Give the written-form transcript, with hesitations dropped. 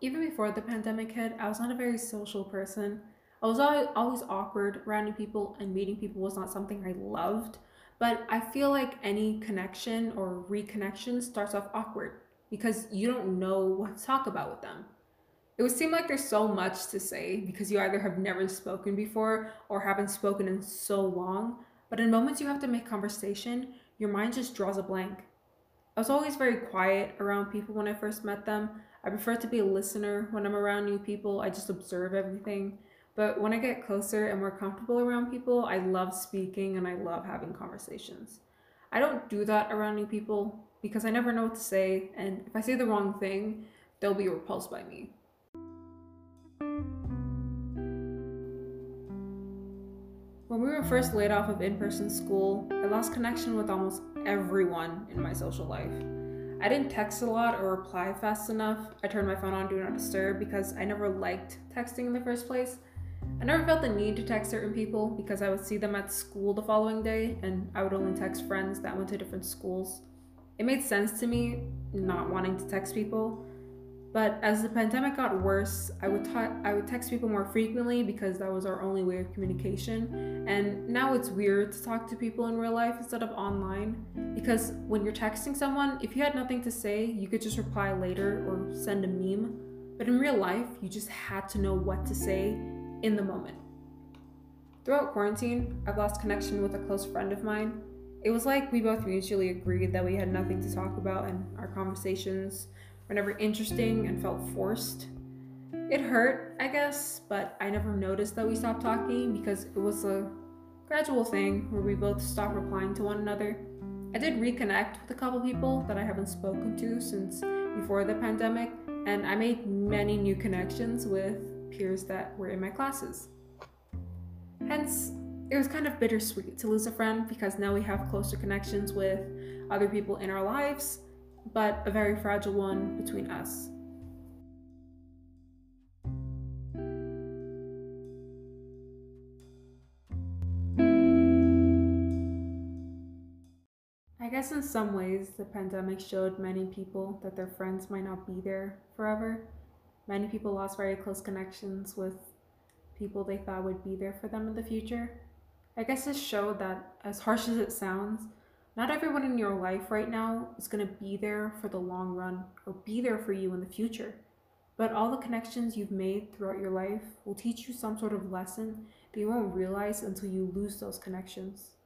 even before the pandemic hit, I was not a very social person. I was always awkward around new people, and meeting people was not something I loved. But I feel like any connection or reconnection starts off awkward because you don't know what to talk about with them. It would seem like there's so much to say because you either have never spoken before or haven't spoken in so long, but in moments you have to make conversation, your mind just draws a blank. I was always very quiet around people when I first met them. I prefer to be a listener when I'm around new people. I just observe everything. But when I get closer and more comfortable around people, I love speaking and I love having conversations. I don't do that around new people because I never know what to say, and if I say the wrong thing, they'll be repulsed by me. When we were first laid off of in-person school, I lost connection with almost everyone in my social life. I didn't text a lot or reply fast enough. I turned my phone on Do Not Disturb because I never liked texting in the first place. I never felt the need to text certain people because I would see them at school the following day, and I would only text friends that went to different schools. It made sense to me not wanting to text people, but as the pandemic got worse, I would text people more frequently because that was our only way of communication, and now it's weird to talk to people in real life instead of online, because when you're texting someone, if you had nothing to say, you could just reply later or send a meme, but in real life, you just had to know what to say in the moment. Throughout quarantine, I've lost connection with a close friend of mine. It was like we both mutually agreed that we had nothing to talk about, and our conversations were never interesting and felt forced. It hurt, I guess, but I never noticed that we stopped talking because it was a gradual thing where we both stopped replying to one another. I did reconnect with a couple people that I haven't spoken to since before the pandemic, and I made many new connections with peers that were in my classes. Hence, it was kind of bittersweet to lose a friend because now we have closer connections with other people in our lives, but a very fragile one between us. I guess in some ways, the pandemic showed many people that their friends might not be there forever. Many people lost very close connections with people they thought would be there for them in the future. I guess this showed that, as harsh as it sounds, not everyone in your life right now is going to be there for the long run or be there for you in the future. But all the connections you've made throughout your life will teach you some sort of lesson that you won't realize until you lose those connections.